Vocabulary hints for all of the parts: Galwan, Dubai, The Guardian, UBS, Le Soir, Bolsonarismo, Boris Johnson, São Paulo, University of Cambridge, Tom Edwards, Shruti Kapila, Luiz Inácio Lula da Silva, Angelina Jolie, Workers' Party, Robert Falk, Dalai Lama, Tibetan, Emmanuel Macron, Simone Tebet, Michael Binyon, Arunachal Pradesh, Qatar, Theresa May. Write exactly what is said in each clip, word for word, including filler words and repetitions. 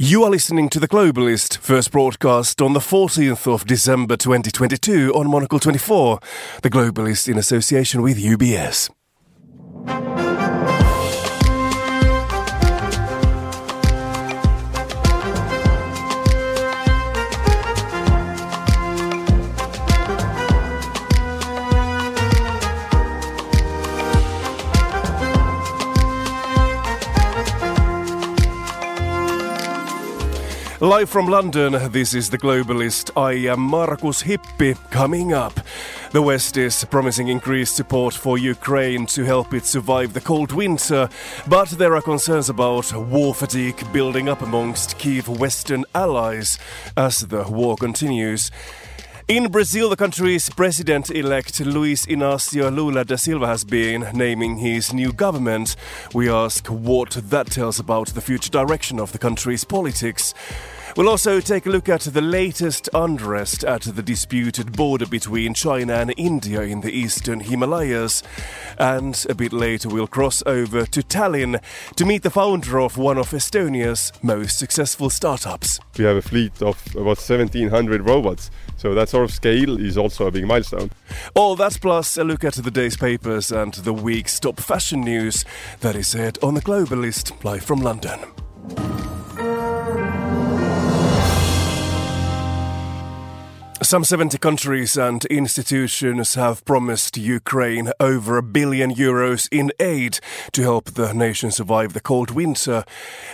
You are listening to The Globalist, first broadcast on the fourteenth of December twenty twenty-two on Monocle twenty-four, The Globalist in association with U B S. Live from London, this is The Globalist. I am Markus Hippi. Coming up, the West is promising increased support for Ukraine to help it survive the cold winter, but there are concerns about war fatigue building up amongst Kyiv Western allies as the war continues. In Brazil, the country's president-elect Luiz Inácio Lula da Silva has been naming his new government. We ask what that tells about the future direction of the country's politics. We'll also take a look at the latest unrest at the disputed border between China and India in the eastern Himalayas. And a bit later we'll cross over to Tallinn to meet the founder of one of Estonia's most successful startups. We have a fleet of about seventeen hundred robots, so that sort of scale is also a big milestone. All that plus a look at the day's papers and the week's top fashion news. That is it on The Globalist, live from London. Some seventy countries and institutions have promised Ukraine over a billion euros in aid to help the nation survive the cold winter.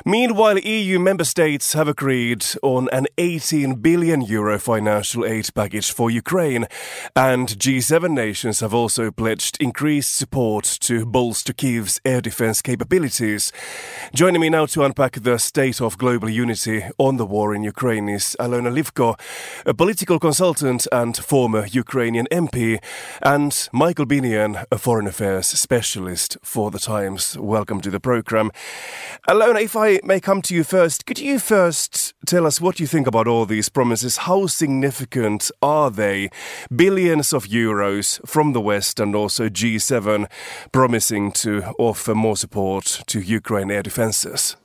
Meanwhile, E U member states have agreed on an eighteen billion euro financial aid package for Ukraine, and G seven nations have also pledged increased support to bolster Kyiv's air defense capabilities. Joining me now to unpack the state of global unity on the war in Ukraine is Olena Livko, a political consultant Consultant and former Ukrainian M P, and Michael Binyon, a foreign affairs specialist for The Times. Welcome to the programme. Olena, if I may come to you first, could you first tell us what you think about all these promises? How significant are they? Billions of euros from the West and also G seven promising to offer more support to Ukraine air defences.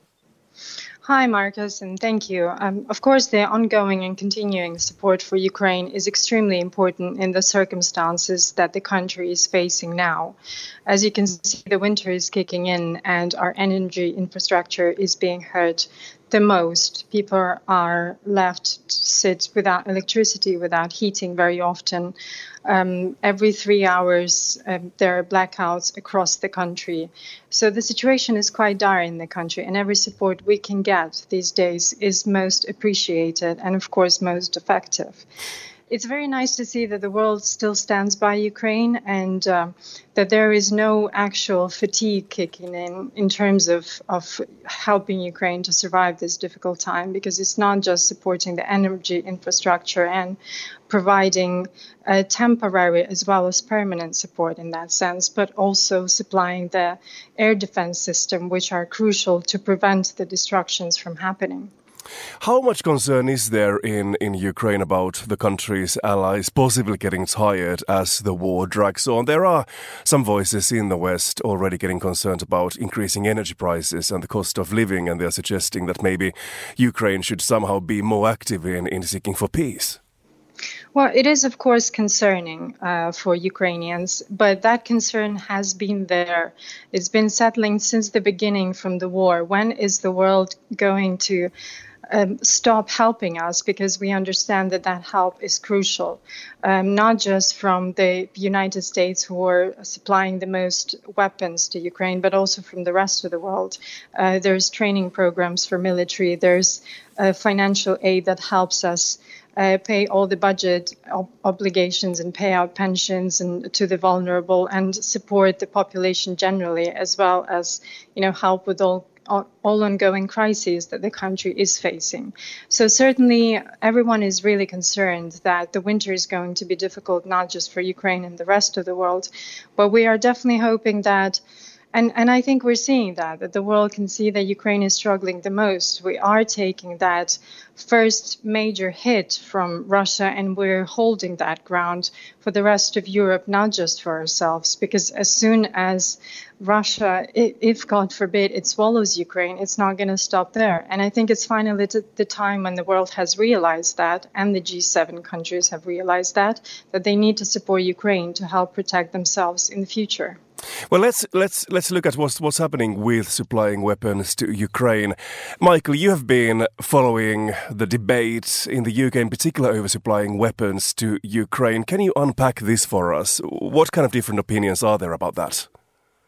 Hi, Marcus, and thank you. Um, of course, the ongoing and continuing support for Ukraine is extremely important in the circumstances that the country is facing now. As you can see, the winter is kicking in and our energy infrastructure is being hurt the most. People are left to sit without electricity, without heating very often. Um, every three hours, um, there are blackouts across the country. So the situation is quite dire in the country, and every support we can get these days is most appreciated and, of course, most effective. It's very nice to see that the world still stands by Ukraine and uh, that there is no actual fatigue kicking in in terms of, of helping Ukraine to survive this difficult time, because it's not just supporting the energy infrastructure and providing uh, temporary as well as permanent support in that sense, but also supplying the air defense system, which are crucial to prevent the destructions from happening. How much concern is there in, in Ukraine about the country's allies possibly getting tired as the war drags on? There are some voices in the West already getting concerned about increasing energy prices and the cost of living, and they're suggesting that maybe Ukraine should somehow be more active in, in seeking for peace. Well, it is, of course, concerning uh, for Ukrainians, but that concern has been there. It's been settling since the beginning from the war. When is the world going to Um, stop helping us, because we understand that that help is crucial, um, not just from the United States, who are supplying the most weapons to Ukraine, but also from the rest of the world. Uh, there's training programs for military, there's uh, financial aid that helps us uh, pay all the budget ob- obligations and pay out pensions and to the vulnerable and support the population generally, as well as, you know, help with all all ongoing crises that the country is facing. So certainly everyone is really concerned that the winter is going to be difficult, not just for Ukraine and the rest of the world, but we are definitely hoping that And and I think we're seeing that, that the world can see that Ukraine is struggling the most. We are taking that first major hit from Russia, and we're holding that ground for the rest of Europe, not just for ourselves, because as soon as Russia, if God forbid, it swallows Ukraine, it's not going to stop there. And I think it's finally the time when the world has realized that, and the G seven countries have realized that, that they need to support Ukraine to help protect themselves in the future. Well, let's let's let's look at what's what's happening with supplying weapons to Ukraine. Michael, you have been following the debate in the U K, in particular, over supplying weapons to Ukraine. Can you unpack this for us? What kind of different opinions are there about that?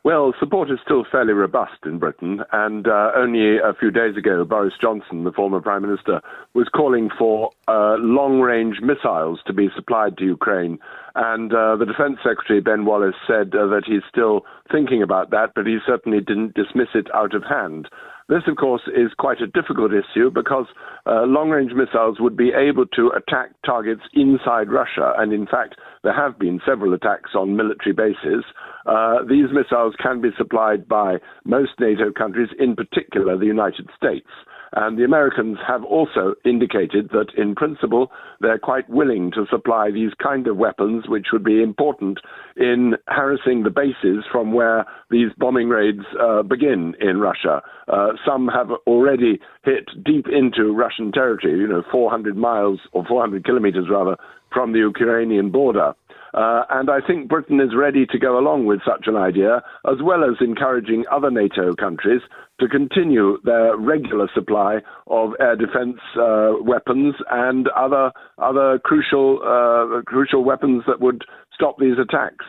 Well, support is still fairly robust in Britain, and uh, only a few days ago, Boris Johnson, the former Prime Minister, was calling for uh, long-range missiles to be supplied to Ukraine, and uh, the Defence Secretary, Ben Wallace, said uh, that he's still thinking about that, but he certainly didn't dismiss it out of hand. This, of course, is quite a difficult issue because uh, long-range missiles would be able to attack targets inside Russia. And in fact, there have been several attacks on military bases. Uh, these missiles can be supplied by most NATO countries, in particular the United States. And the Americans have also indicated that, in principle, they're quite willing to supply these kind of weapons, which would be important in harassing the bases from where these bombing raids uh, begin in Russia. Uh, some have already hit deep into Russian territory, you know, four hundred miles or four hundred kilometers, rather, from the Ukrainian border. Uh, and I think Britain is ready to go along with such an idea, as well as encouraging other NATO countries to continue their regular supply of air defence uh, weapons and other other crucial uh, crucial weapons that would stop these attacks.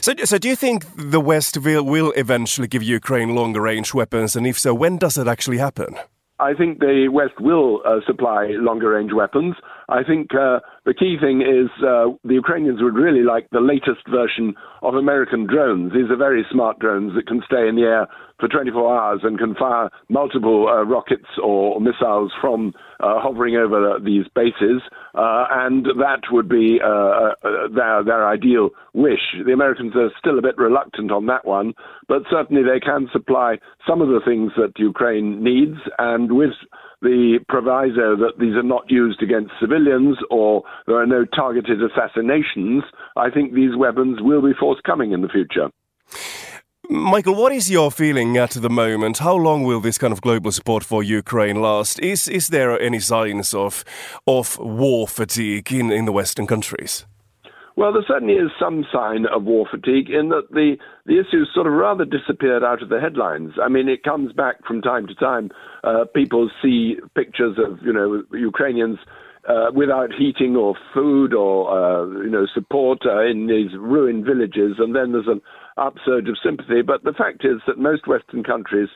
So, so do you think the West will, will eventually give Ukraine longer range weapons? And if so, when does it actually happen? I think the West will uh, supply longer-range weapons. I think uh, the key thing is uh, the Ukrainians would really like the latest version of American drones. These are very smart drones that can stay in the air for twenty-four hours and can fire multiple uh, rockets or missiles from uh, hovering over these bases. Uh, and that would be uh, uh, their, their ideal wish. The Americans are still a bit reluctant on that one, but certainly they can supply some of the things that Ukraine needs, and with the proviso that these are not used against civilians or there are no targeted assassinations, I think these weapons will be forthcoming in the future. Michael, what is your feeling at the moment? How long will this kind of global support for Ukraine last? Is is there any signs of of war fatigue in, in the Western countries? Well, there certainly is some sign of war fatigue in that the, the issue sort of rather disappeared out of the headlines. I mean, it comes back from time to time. Uh, people see pictures of, you know, Ukrainians Uh, without heating or food or, uh, you know, support uh, in these ruined villages. And then there's an upsurge of sympathy. But the fact is that most Western countries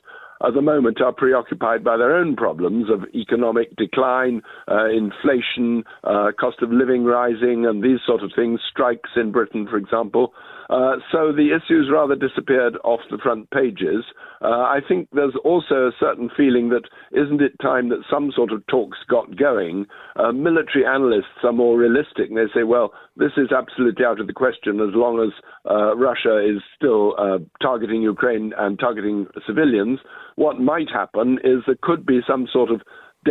at the moment are preoccupied by their own problems of economic decline, uh, inflation, uh, cost of living rising, and these sort of things, strikes in Britain, for example. Uh, so the issues rather disappeared off the front pages. Uh, I think there's also a certain feeling that isn't it time that some sort of talks got going? Uh, military analysts are more realistic, and they say, well, this is absolutely out of the question as long as uh, Russia is still uh, targeting Ukraine and targeting civilians. What might happen is there could be some sort of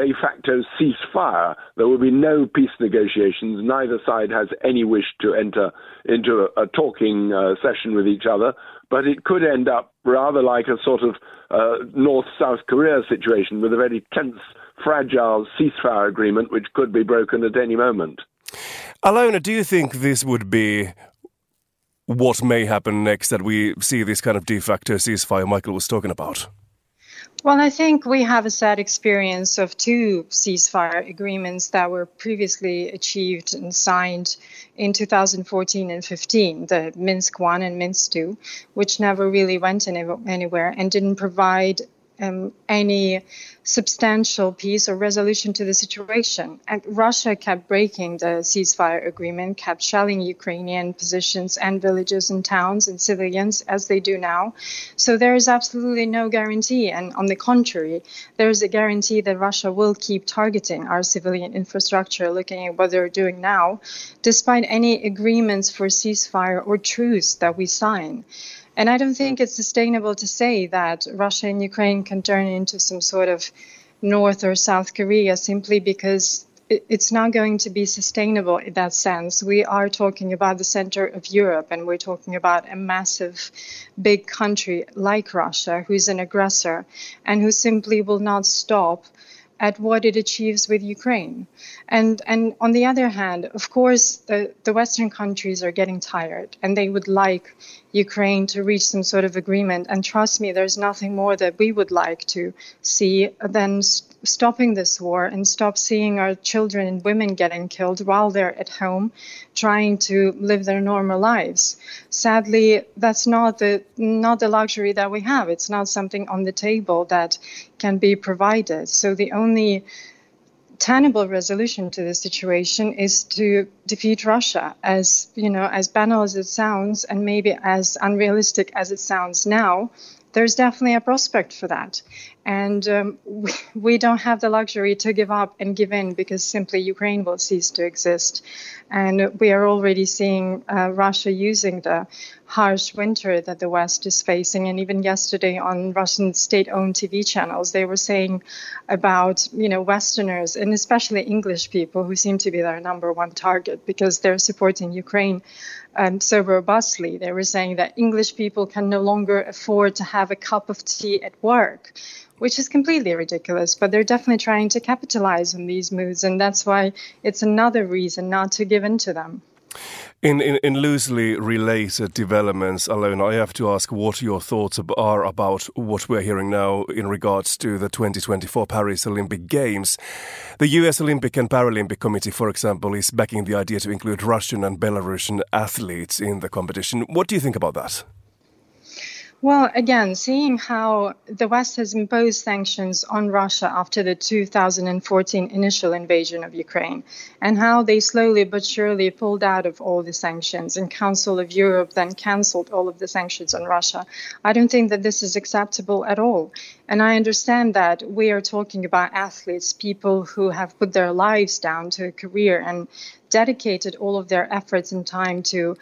de facto ceasefire. There will be no peace negotiations. Neither side has any wish to enter into a, a talking uh, session with each other. But it could end up rather like a sort of uh, North-South Korea situation with a very tense, fragile ceasefire agreement which could be broken at any moment. Olena, do you think this would be what may happen next, that we see this kind of de facto ceasefire Michael was talking about? Well, I think we have a sad experience of two ceasefire agreements that were previously achieved and signed in two thousand fourteen and fifteen, the Minsk one and Minsk two, which never really went any- anywhere and didn't provide Um, any substantial peace or resolution to the situation. And Russia kept breaking the ceasefire agreement, kept shelling Ukrainian positions and villages and towns and civilians as they do now. So there is absolutely no guarantee. And on the contrary, there is a guarantee that Russia will keep targeting our civilian infrastructure, looking at what they're doing now, despite any agreements for ceasefire or truce that we sign. And I don't think it's sustainable to say that Russia and Ukraine can turn into some sort of North or South Korea simply because it's not going to be sustainable in that sense. We are talking about the center of Europe, and we're talking about a massive, big country like Russia, who's an aggressor and who simply will not stop at what it achieves with Ukraine. And and on the other hand, of course, the, the Western countries are getting tired, and they would like Ukraine to reach some sort of agreement. And trust me, there's nothing more that we would like to see than st- stopping this war and stop seeing our children and women getting killed while they're at home trying to live their normal lives. Sadly, that's not the not the luxury that we have. It's not something on the table that can be provided. So the only tenable resolution to this situation is to defeat Russia, as you know, as banal as it sounds, and maybe as unrealistic as it sounds now. There's definitely a prospect for that. And um, we, we don't have the luxury to give up and give in, because simply Ukraine will cease to exist. And we are already seeing uh, Russia using the harsh winter that the West is facing. And even yesterday on Russian state-owned T V channels, they were saying about, you know, Westerners, and especially English people, who seem to be their number one target because they're supporting Ukraine um, so robustly. They were saying that English people can no longer afford to have a cup of tea at work, which is completely ridiculous, but they're definitely trying to capitalize on these moves, and that's why it's another reason not to give in to them. In, in, in loosely related developments, Olena, I have to ask what your thoughts are about what we're hearing now in regards to the twenty twenty-four Paris Olympic Games. The U S Olympic and Paralympic Committee, for example, is backing the idea to include Russian and Belarusian athletes in the competition. What do you think about that? Well, again, seeing how the West has imposed sanctions on Russia after the two thousand fourteen initial invasion of Ukraine, and how they slowly but surely pulled out of all the sanctions, and Council of Europe then cancelled all of the sanctions on Russia, I don't think that this is acceptable at all. And I understand that we are talking about athletes, people who have put their lives down to a career and dedicated all of their efforts and time to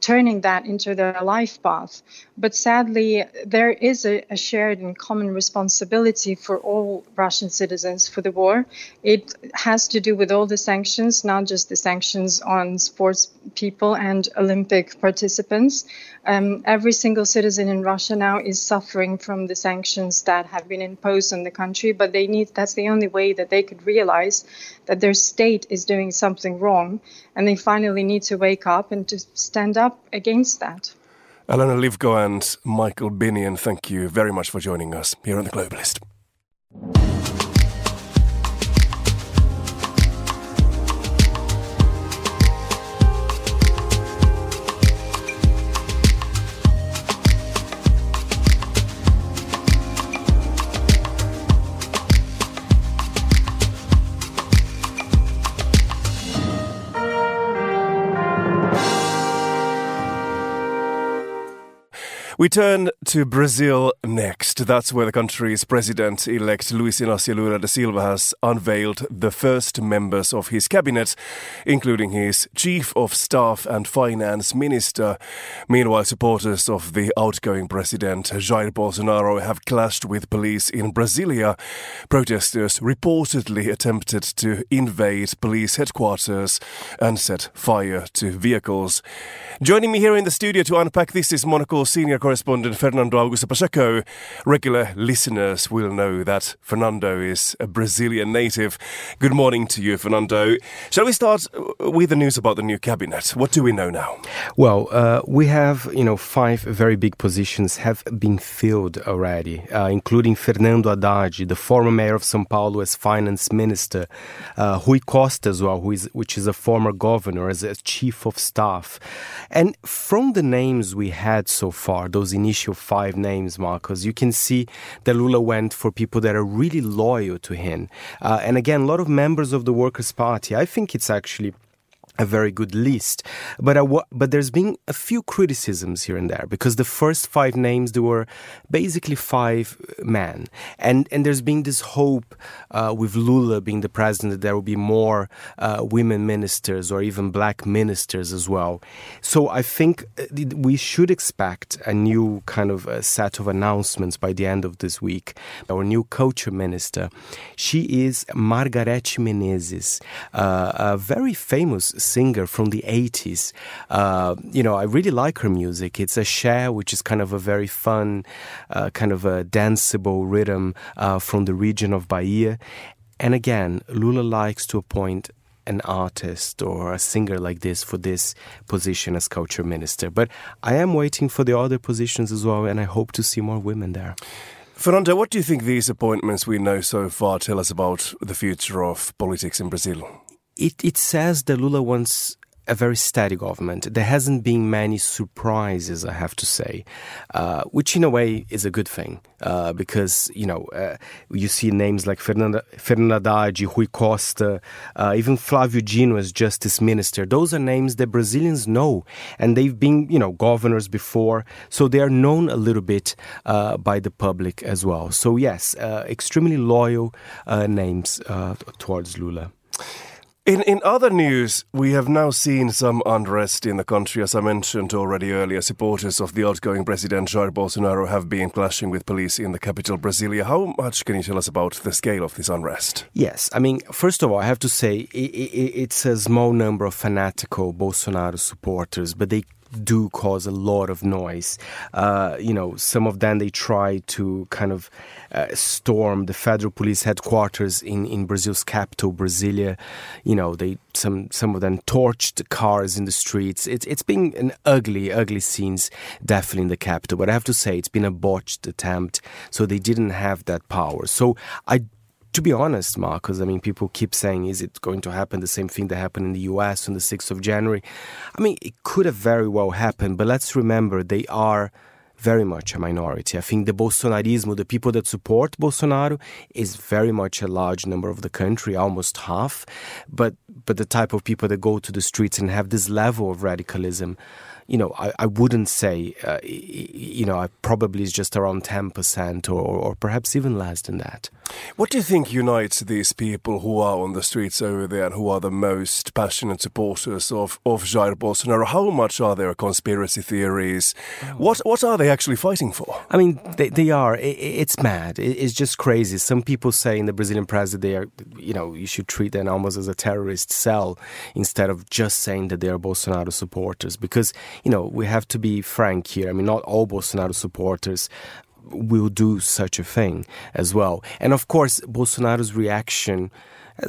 turning that into their life path. But sadly, there is a, a shared and common responsibility for all Russian citizens for the war. It has to do with all the sanctions, not just the sanctions on sports people and Olympic participants. Um, every single citizen in Russia now is suffering from the sanctions that have been imposed on the country, but they need, that's the only way that they could realize that their state is doing something wrong, and they finally need to wake up and to stand up against that. Olena Livko and Michael Binyon, thank you very much for joining us here on The Globalist. We turn to Brazil next. That's where the country's president-elect Luiz Inácio Lula da Silva has unveiled the first members of his cabinet, including his chief of staff and finance minister. Meanwhile, supporters of the outgoing president, Jair Bolsonaro, have clashed with police in Brasilia. Protesters reportedly attempted to invade police headquarters and set fire to vehicles. Joining me here in the studio to unpack this is Monocle senior correspondent Fernando Augusto Pacheco. Regular listeners will know that Fernando is a Brazilian native. Good morning to you, Fernando. Shall we start with the news about the new cabinet? What do we know now? Well, uh, we have, you know, five very big positions have been filled already, uh, including Fernando Haddad, the former mayor of São Paulo, as finance minister, uh, Rui Costa as well, who is, which is a former governor, as a chief of staff. And from the names we had so far, those initial five names, Marcos, you can see that Lula went for people that are really loyal to him. Uh, and again, a lot of members of the Workers' Party. I think it's actually a very good list. But, I, but there's been a few criticisms here and there, because the first five names, there were basically five men. And and there's been this hope uh, with Lula being the president that there will be more uh, women ministers or even black ministers as well. So I think we should expect a new kind of a set of announcements by the end of this week. Our new culture minister, she is Margareth Menezes, uh, a very famous singer from the eighties. Uh, you know, I really like her music. It's a Cher, which is kind of a very fun, uh, kind of a danceable rhythm uh, from the region of Bahia. And again, Lula likes to appoint an artist or a singer like this for this position as culture minister. But I am waiting for the other positions as well, and I hope to see more women there. Fernando, what do you think these appointments we know so far tell us about the future of politics in Brazil? It, it says that Lula wants a very steady government. There hasn't been many surprises, I have to say, uh, which in a way is a good thing, uh, because, you know, uh, you see names like Fernando Haddad, Rui Costa, uh, even Flávio Dino as Justice Minister. Those are names that Brazilians know, and they've been, you know, governors before, so they are known a little bit uh, by the public as well. So yes, uh, extremely loyal uh, names uh, towards Lula. In in other news, we have now seen some unrest in the country. As I mentioned already earlier, supporters of the outgoing president Jair Bolsonaro have been clashing with police in the capital, Brasilia. How much can you tell us about the scale of this unrest? Yes, I mean, first of all, I have to say it, it, it's a small number of fanatical Bolsonaro supporters, but they do cause a lot of noise. Uh, you know, some of them, they try to kind of uh, storm the federal police headquarters in, in Brazil's capital, Brasilia. You know, they some some of them torched cars in the streets. It's It's been an ugly, ugly scenes, definitely in the capital. But I have to say, it's been a botched attempt, so they didn't have that power. So I To be honest, Marcus, I mean, people keep saying, is it going to happen? The same thing that happened in the U S on the sixth of January. I mean, it could have very well happened, but let's remember they are very much a minority. I think the Bolsonarismo, the people that support Bolsonaro, is very much a large number of the country, almost half. But but the type of people that go to the streets and have this level of radicalism, you know, I, I wouldn't say, uh, you know, I probably is just around ten percent or, or perhaps even less than that. What do you think unites these people who are on the streets over there and who are the most passionate supporters of, of Jair Bolsonaro? How much are there conspiracy theories? What what are they actually fighting for? I mean, they, they are. It, it's mad. It, it's just crazy. Some people say in the Brazilian press that they are, you know, you should treat them almost as a terrorist cell instead of just saying that they are Bolsonaro supporters, because, you know, we have to be frank here. I mean, not all Bolsonaro supporters will do such a thing as well. And of course, Bolsonaro's reaction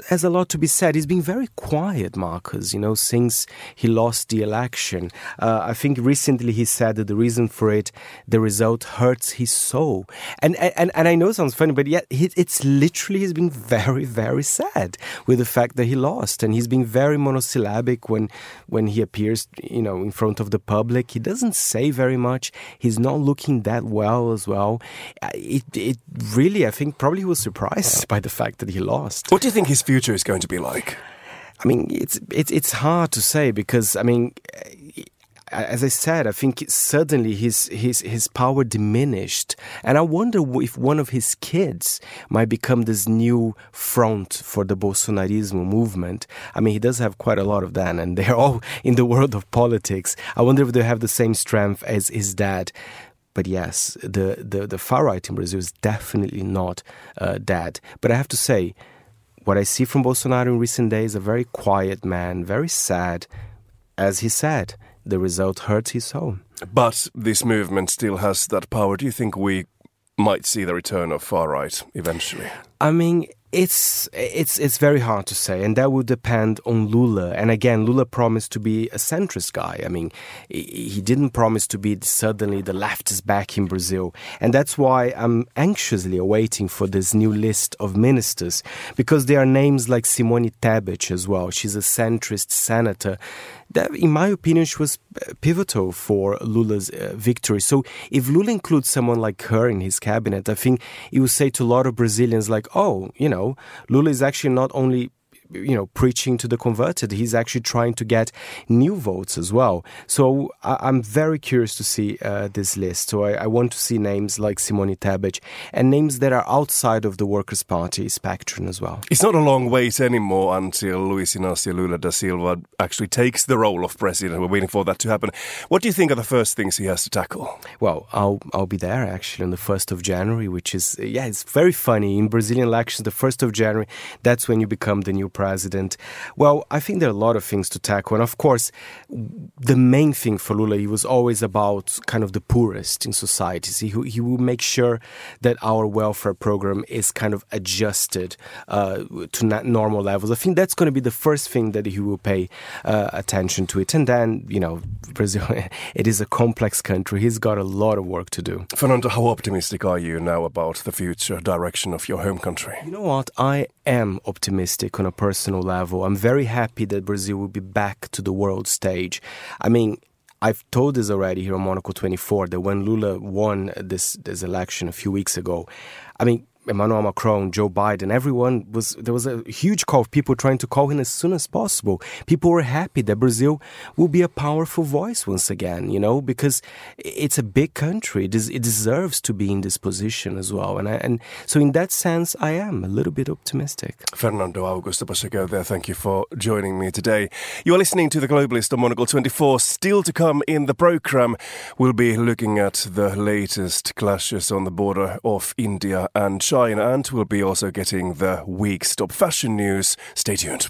has a lot to be said. He's been very quiet, Marcus, you know, since he lost the election. Uh, I think recently he said that the reason for it, the result hurts his soul. And and, and I know it sounds funny, but yet he, it's literally, he's been very, very sad with the fact that he lost. And he's been very monosyllabic when, when he appears, you know, in front of the public. He doesn't say very much. He's not looking that well as well. It, it really, I think, probably was surprised by the fact that he lost. What do you think his future is going to be like? I mean, it's it's it's hard to say because, I mean, as I said, I think suddenly his his his power diminished, and I wonder if one of his kids might become this new front for the Bolsonarismo movement. I mean, he does have quite a lot of that, and they're all in the world of politics. I wonder if they have the same strength as his dad. But yes, the the, the far right in Brazil is definitely not uh, dead. But I have to say, what I see from Bolsonaro in recent days, a very quiet man, very sad. As he said, the result hurts his soul. But this movement still has that power. Do you think we might see the return of far-right eventually? I mean, It's it's it's very hard to say, and that will depend on Lula. And again, Lula promised to be a centrist guy. I mean, he didn't promise to be suddenly the left is back in Brazil. And that's why I'm anxiously awaiting for this new list of ministers, because there are names like Simone Tebet as well. She's a centrist senator. That, in my opinion, she was pivotal for Lula's uh, victory. So if Lula includes someone like her in his cabinet, I think he will say to a lot of Brazilians like, oh, you know, Lula is actually not only you know, preaching to the converted. He's actually trying to get new votes as well. So I, I'm very curious to see uh, this list. So I, I want to see names like Simone Tebet and names that are outside of the Workers' Party spectrum as well. It's not a long ways anymore until Luiz Inácio Lula da Silva actually takes the role of president. We're waiting for that to happen. What do you think are the first things he has to tackle? Well, I'll I'll be there actually on the first of January, which is, yeah, it's very funny. In Brazilian elections, the first of January, that's when you become the new president. Well, I think there are a lot of things to tackle. And of course, the main thing for Lula, he was always about kind of the poorest in society. He, he will make sure that our welfare program is kind of adjusted uh, to not normal levels. I think that's going to be the first thing that he will pay uh, attention to it. And then, you know, Brazil, it is a complex country. He's got a lot of work to do. Fernando, how optimistic are you now about the future direction of your home country? You know what? I am optimistic on a personal level. I'm very happy that Brazil will be back to the world stage. I mean, I've told this already here on Monocle twenty-four, that when Lula won this, this election a few weeks ago, I mean, Emmanuel Macron, Joe Biden, everyone was, there was a huge call of people trying to call him as soon as possible. People were happy that Brazil will be a powerful voice once again, you know, because it's a big country. It, des- it deserves to be in this position as well. And, I, and so in that sense, I am a little bit optimistic. Fernando Augusto Pacheco there, thank you for joining me today. You are listening to The Globalist on Monocle twenty-four. Still to come in the programme, we'll be looking at the latest clashes on the border of India and China. China, and we'll be also getting the week's top fashion news. Stay tuned.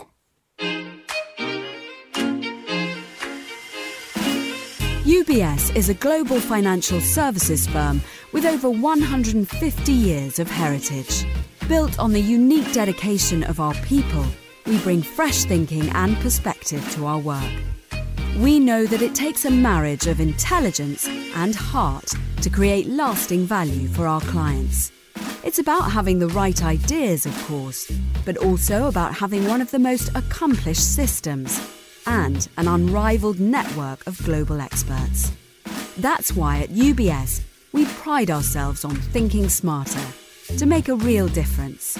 U B S is a global financial services firm with over one hundred fifty years of heritage. Built on the unique dedication of our people, we bring fresh thinking and perspective to our work. We know that it takes a marriage of intelligence and heart to create lasting value for our clients. It's about having the right ideas, of course, but also about having one of the most accomplished systems and an unrivaled network of global experts. That's why at U B S, we pride ourselves on thinking smarter to make a real difference.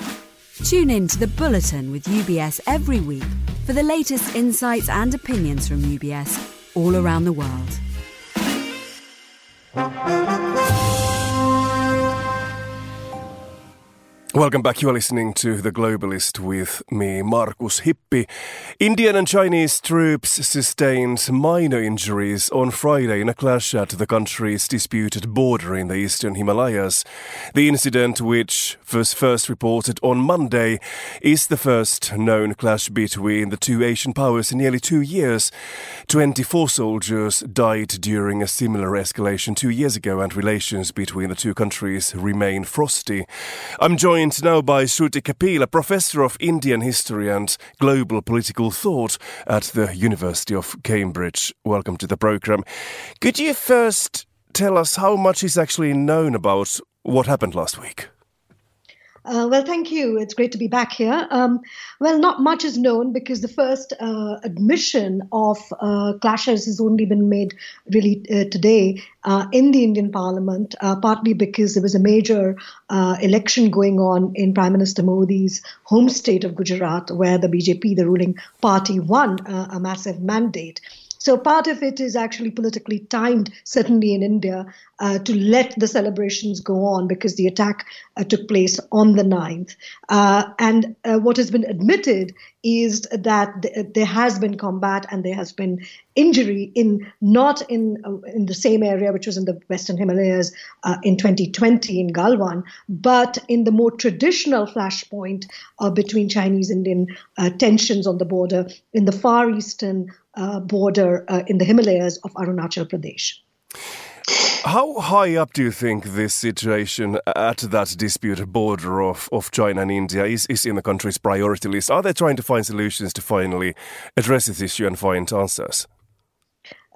Tune in to The Bulletin with U B S every week for the latest insights and opinions from U B S all around the world. Welcome back. You are listening to The Globalist with me, Markus Hippi. Indian and Chinese troops sustained minor injuries on Friday in a clash at the country's disputed border in the eastern Himalayas. The incident, which was first reported on Monday, is the first known clash between the two Asian powers in nearly two years. twenty-four soldiers died during a similar escalation two years ago, and relations between the two countries remain frosty. I'm joined now by Shruti Kapila, Professor of Indian History and Global Political Thought at the University of Cambridge. Welcome to the programme. Could you first tell us how much is actually known about what happened last week? Uh, well, thank you. It's great to be back here. Um, well, not much is known because the first uh, admission of uh, clashes has only been made really uh, today uh, in the Indian Parliament, uh, partly because there was a major uh, election going on in Prime Minister Modi's home state of Gujarat, where the B J P, the ruling party, won uh, a massive mandate. So part of it is actually politically timed, certainly in India, uh, to let the celebrations go on because the attack uh, took place on the ninth. Uh, and uh, what has been admitted is that th- there has been combat and there has been injury in not in uh, in the same area, which was in the Western Himalayas uh, in twenty twenty in Galwan, but in the more traditional flashpoint uh, between Chinese-Indian uh, tensions on the border in the far eastern Uh, border uh, in the Himalayas of Arunachal Pradesh. How high up do you think this situation at that disputed border of, of China and India is, is in the country's priority list? Are they trying to find solutions to finally address this issue and find answers?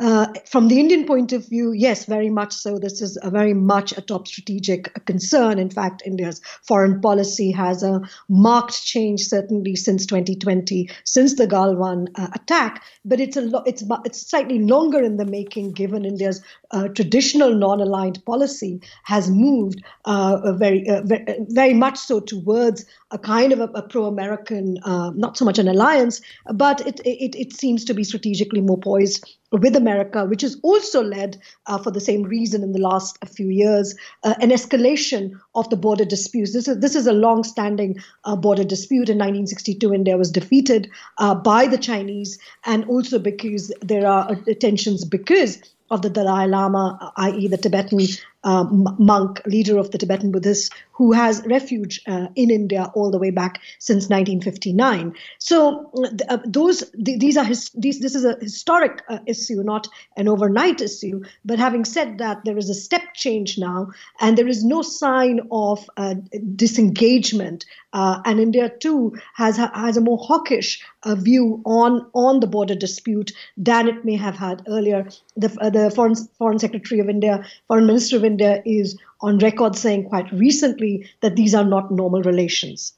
Uh, from the Indian point of view, yes, very much so. This is a very much a top strategic concern. In fact, India's foreign policy has a marked change, certainly since twenty twenty, since the Galwan uh, attack. But it's a lo- it's it's slightly longer in the making, given India's uh, traditional non-aligned policy has moved uh, very, uh, very much so towards a kind of a, a pro-American, uh, not so much an alliance, but it, it, it seems to be strategically more poised with America, which has also led, uh, for the same reason in the last few years, uh, an escalation of the border disputes. This is, this is a long-standing uh, border dispute. In nineteen sixty-two, India was defeated uh, by the Chinese, and also because there are uh, tensions because of the Dalai Lama, that is the Tibetan uh, monk, leader of the Tibetan Buddhists, who has refuge uh, in India all the way back since nineteen fifty-nine. So uh, those th these are his these this is a historic uh, issue, not an overnight issue. But having said that, there is a step change now, and there is no sign of uh, disengagement. Uh, and India too has has a more hawkish uh, view on on the border dispute than it may have had earlier. The uh, the foreign foreign secretary of India, foreign minister of India, is on record saying quite recently that these are not normal relations.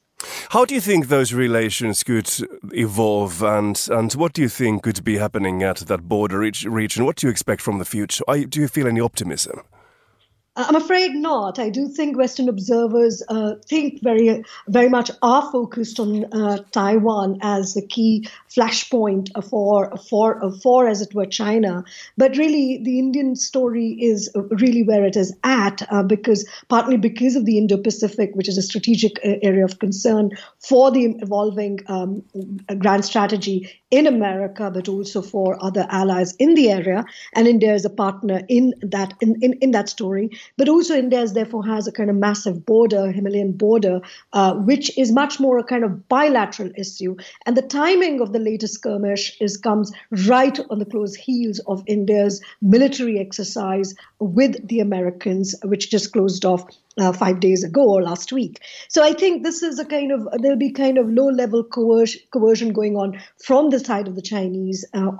How do you think those relations could evolve, and and what do you think could be happening at that border region? What do you expect from the future? Are, do you feel any optimism? I'm afraid not. I do think Western observers uh, think very, very much are focused on uh, Taiwan as the key flashpoint for, for, for, as it were, China. But really, the Indian story is really where it is at, uh, because partly because of the Indo-Pacific, which is a strategic area of concern for the evolving um, grand strategy in America, but also for other allies in the area. And India is a partner in that in, in, in that story. But also India therefore has a kind of massive border, Himalayan border, uh, which is much more a kind of bilateral issue. And the timing of the latest skirmish is comes right on the close heels of India's military exercise with the Americans, which just closed off Uh, five days ago or last week. So I think this is a kind of, there'll be kind of low-level coerc coercion going on from the side of the Chinese uh,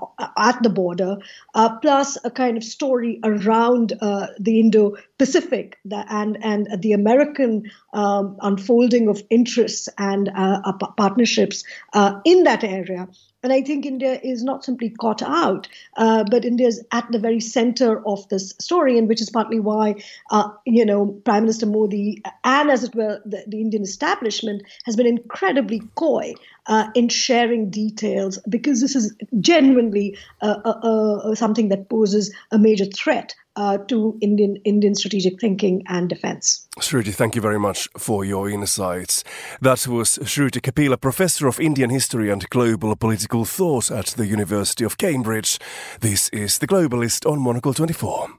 at the border, uh, plus a kind of story around uh, the Indo-Pacific and, and the American um, unfolding of interests and uh, uh, partnerships uh, in that area. And I think India is not simply caught out, uh, but India is at the very center of this story, and which is partly why, uh, you know, Prime Minister Modi and, as it were, the, the Indian establishment has been incredibly coy uh, in sharing details, because this is genuinely uh, uh, uh, something that poses a major threat Uh, to Indian Indian strategic thinking and defence. Shruti, thank you very much for your insights. That was Shruti Kapila, Professor of Indian History and Global Political Thought at the University of Cambridge. This is The Globalist on Monocle twenty-four.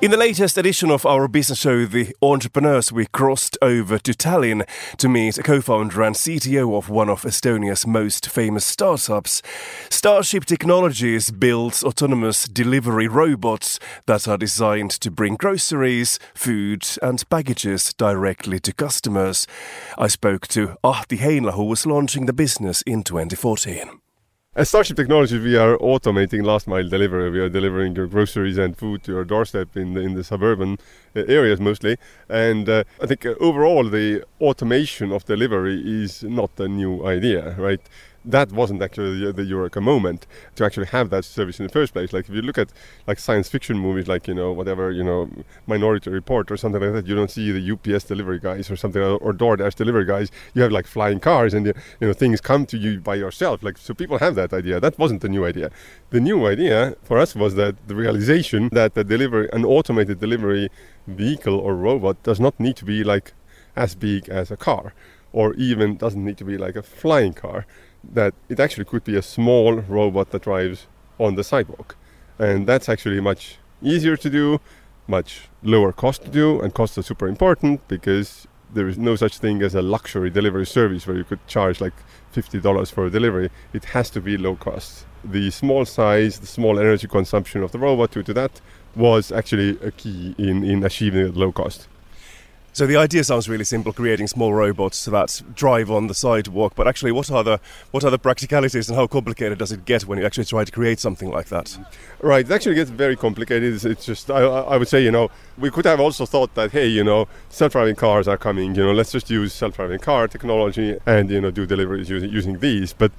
In the latest edition of our business show, The Entrepreneurs, we crossed over to Tallinn to meet a co-founder and C T O of one of Estonia's most famous startups. Starship Technologies builds autonomous delivery robots that are designed to bring groceries, food and packages directly to customers. I spoke to Ahti Heinla, who was launching the business in twenty fourteen. At Starship Technologies, we are automating last-mile delivery. We are delivering your groceries and food to your doorstep in the, in the suburban areas mostly. And uh, I think uh, overall the automation of delivery is not a new idea, right? That wasn't actually the Eureka moment to actually have that service in the first place. Like if you look at like science fiction movies, like, you know, whatever, you know, Minority Report or something like that, you don't see the U P S delivery guys or something, or DoorDash delivery guys. You have like flying cars and, you know, things come to you by yourself. Like, so people have that idea. That wasn't the new idea. The new idea for us was that the realization that the delivery, an automated delivery vehicle or robot does not need to be like as big as a car, or even doesn't need to be like a flying car. That it actually could be a small robot that drives on the sidewalk. And that's actually much easier to do, much lower cost to do, and costs are super important because there is no such thing as a luxury delivery service where you could charge like fifty dollars for a delivery. It has to be low cost. The small size, the small energy consumption of the robot due to that was actually a key in, in achieving low cost. So the idea sounds really simple, creating small robots that drive on the sidewalk, but actually what are the what are the practicalities and how complicated does it get when you actually try to create something like that? Right, it actually gets very complicated. It's, it's just, I, I would say, you know, we could have also thought that, hey, you know, self-driving cars are coming, you know, let's just use self-driving car technology and, you know, do deliveries using, using these. But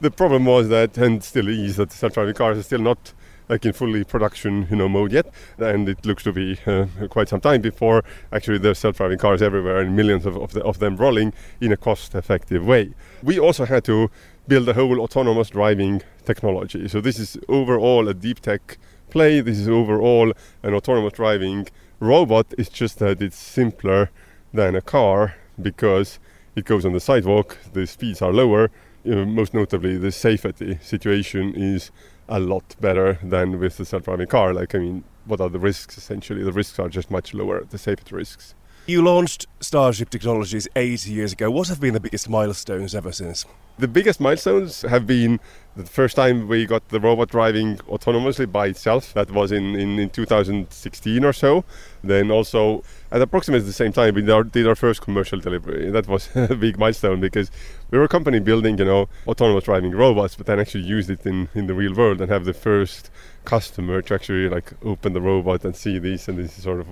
The problem was that, and still is, that self-driving cars are still not like in fully production, you know, mode yet, and it looks to be uh, quite some time before actually there's self-driving cars everywhere and millions of, of, the, of them rolling in a cost-effective way. We also had to build a whole autonomous driving technology. So this is overall a deep tech play. This is overall an autonomous driving robot. It's just that it's simpler than a car because it goes on the sidewalk, the speeds are lower. You know, most notably, the safety situation is a lot better than with the self-driving car. Like, I mean, what are the risks, essentially? The risks are just much lower, the safety risks. You launched Starship Technologies eighty years ago. What have been the biggest milestones ever since? The biggest milestones have been the first time we got the robot driving autonomously by itself. That was in, in, in two thousand sixteen or so. Then also, at approximately the same time, we did our, did our first commercial delivery. That was a big milestone because we were a company building, you know, autonomous driving robots, but then actually used it in, in the real world and have the first customer to actually like open the robot and see this, and this is sort of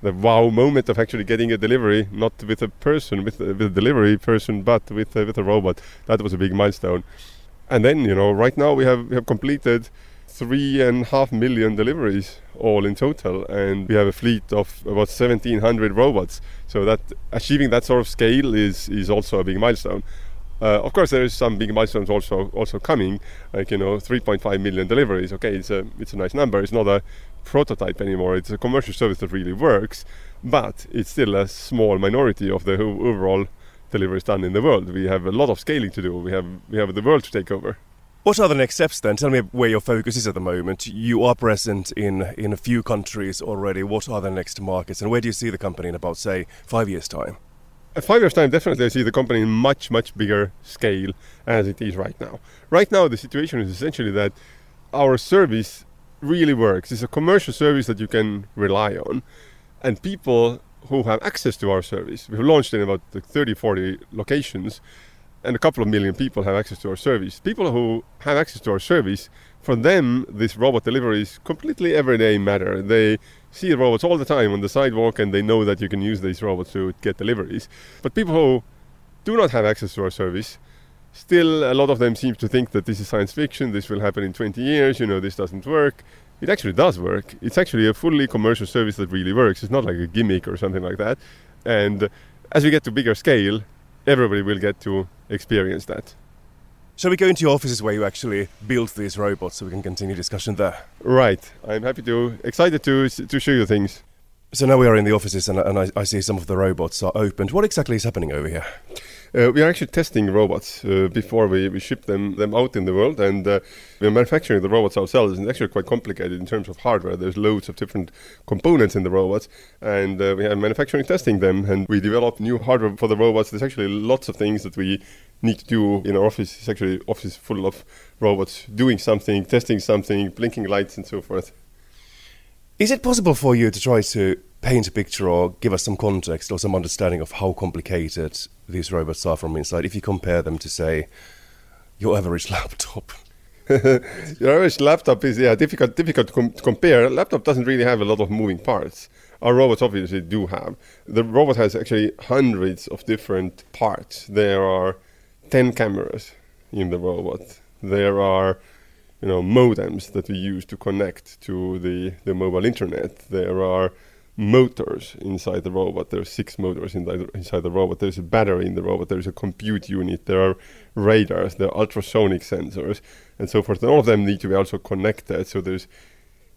the wow moment of actually getting a delivery, not with a person, with, with a delivery person, but with, uh, with a robot. That was a big milestone. And then, you know, right now we have, we have completed three and a half million deliveries all in total, and we have a fleet of about seventeen hundred robots. So that achieving that sort of scale is, is also a big milestone. Uh, of course, there is some big milestones also also coming, like, you know, three point five million deliveries. Okay, it's a it's a nice number. It's not a prototype anymore. It's a commercial service that really works, but it's still a small minority of the overall deliveries done in the world. We have a lot of scaling to do. We have we have the world to take over. What are the next steps then? Tell me where your focus is at the moment. You are present in in a few countries already. What are the next markets, and where do you see the company in about, say, five years' time? In five years' time, definitely I see the company in much, much bigger scale as it is right now. Right now, the situation is essentially that our service really works. It's a commercial service that you can rely on. And people who have access to our service, we've launched in about thirty, forty locations, and a couple of million people have access to our service. People who have access to our service, for them, this robot delivery is completely everyday matter. They see robots all the time on the sidewalk, and they know that you can use these robots to get deliveries. But people who do not have access to our service, still a lot of them seem to think that this is science fiction, this will happen in twenty years, you know, this doesn't work. It actually does work. It's actually a fully commercial service that really works. It's not like a gimmick or something like that. And as we get to bigger scale, everybody will get to experience that. Shall we go into your offices where you actually build these robots so we can continue discussion there? Right. I'm happy to, excited to to show you things. So now we are in the offices, and, and I, I see some of the robots are opened. What exactly is happening over here? Uh, we are actually testing robots uh, before we, we ship them, them out in the world, and uh, we are manufacturing the robots ourselves, and it's actually quite complicated in terms of hardware. There's loads of different components in the robots, and uh, we are manufacturing testing them, and we develop new hardware for the robots. There's actually lots of things that we need to do in our office. It's actually an office full of robots doing something, testing something, blinking lights and so forth. Is it possible for you to try to paint a picture or give us some context or some understanding of how complicated these robots are from inside if you compare them to, say, your average laptop? Your average laptop is yeah difficult difficult to, com- to compare. A laptop doesn't really have a lot of moving parts. Our robots obviously do have. The robot has actually hundreds of different parts. There are ten cameras in the robot. There are You know, modems that we use to connect to the, the mobile internet. There are motors inside the robot. There are six motors in the, inside the robot. There's a battery in the robot. There's a compute unit. There are radars. There are ultrasonic sensors and so forth. And all of them need to be also connected. So there's